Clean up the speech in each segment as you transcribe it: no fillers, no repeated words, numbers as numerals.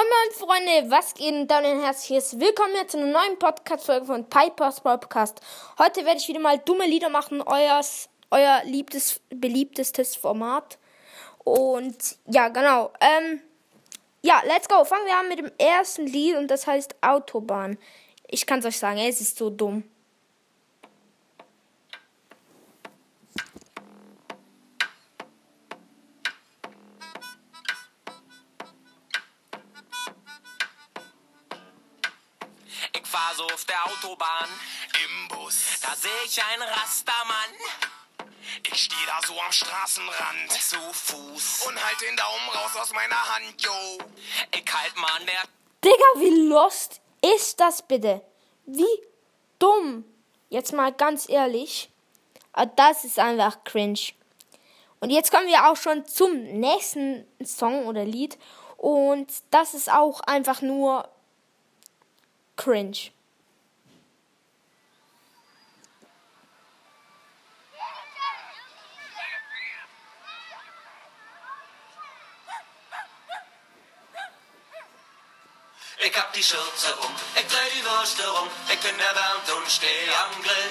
Moin Moin Freunde, was geht denn da und herzliches Willkommen hier zu einer neuen Podcast-Folge von Pipers Podcast. Heute werde ich wieder mal dumme Lieder machen, euer beliebtestes Format. Und ja, genau. Ja, let's go. Fangen wir an mit dem ersten Lied und das heißt Autobahn. Ich kann es euch sagen, es ist so dumm. Fahr so auf der Autobahn, im Bus, da seh ich einen Rastermann. Ich steh da so am Straßenrand, zu Fuß, und halt den Daumen raus aus meiner Hand, yo. Ich halt mal an der... Digga, wie lost ist das bitte? Wie dumm. Jetzt mal ganz ehrlich, das ist einfach cringe. Und jetzt kommen wir auch schon zum nächsten Song oder Lied. Und das ist auch einfach nur... cringe. Ich hab die Schürze um, ich dreh die Würste rum, ich bin erwärmt und steh am Grill.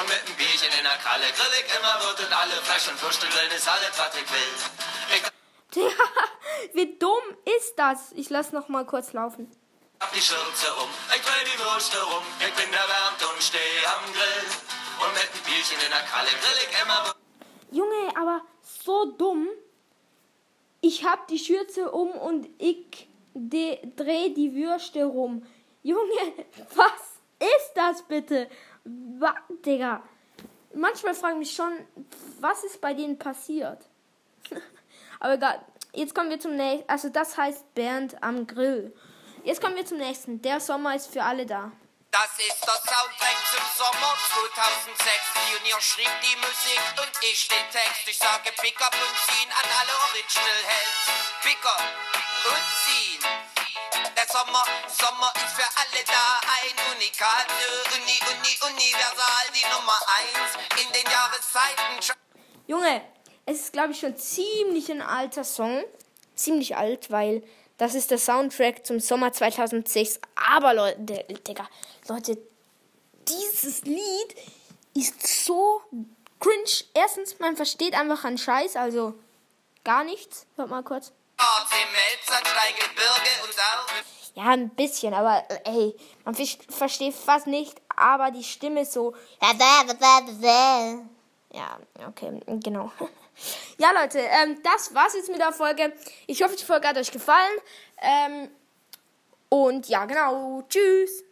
Und mit dem Bierchen in der Kralle grill ich immer Wirt und alle Fleisch und Würste grillen ist alles, was ich will. Ja, wie dumm ist das? Ich lass noch mal kurz laufen. Die Schürze um, ich dreh die Würste rum, ich bin erwärmt und steh am Grill. Und mit dem Bierchen in der Kralle grill ich immer... Junge, aber so dumm. Ich hab die Schürze um und ich dreh die Würste rum. Junge, was ist das bitte? Digga. Manchmal frage ich mich schon, was ist bei denen passiert? Aber egal, jetzt kommen wir zum nächsten. Also das heißt Bernd am Grill. Jetzt kommen wir zum nächsten. Der Sommer ist für alle da. Das ist der Soundtrack zum Sommer 2006. Die Junior schrieb die Musik und ich den Text. Ich sage Pick up und ziehen an alle Original Heads. Pick up und ziehen. Der Sommer ist für alle da. Ein Unikat, universal, die Nummer 1 in den Jahreszeiten. Junge, es ist glaube ich schon ziemlich ein alter Song. Ziemlich alt, weil... das ist der Soundtrack zum Sommer 2006. Aber Leute, Digga, Leute, dieses Lied ist so cringe. Erstens, man versteht einfach einen Scheiß, also gar nichts. Hört mal kurz. Ja, ein bisschen, aber ey, man versteht fast nicht, aber die Stimme ist so... ja, okay, genau. Ja, Leute, das war's jetzt mit der Folge. Ich hoffe, die Folge hat euch gefallen. Und ja, genau. Tschüss.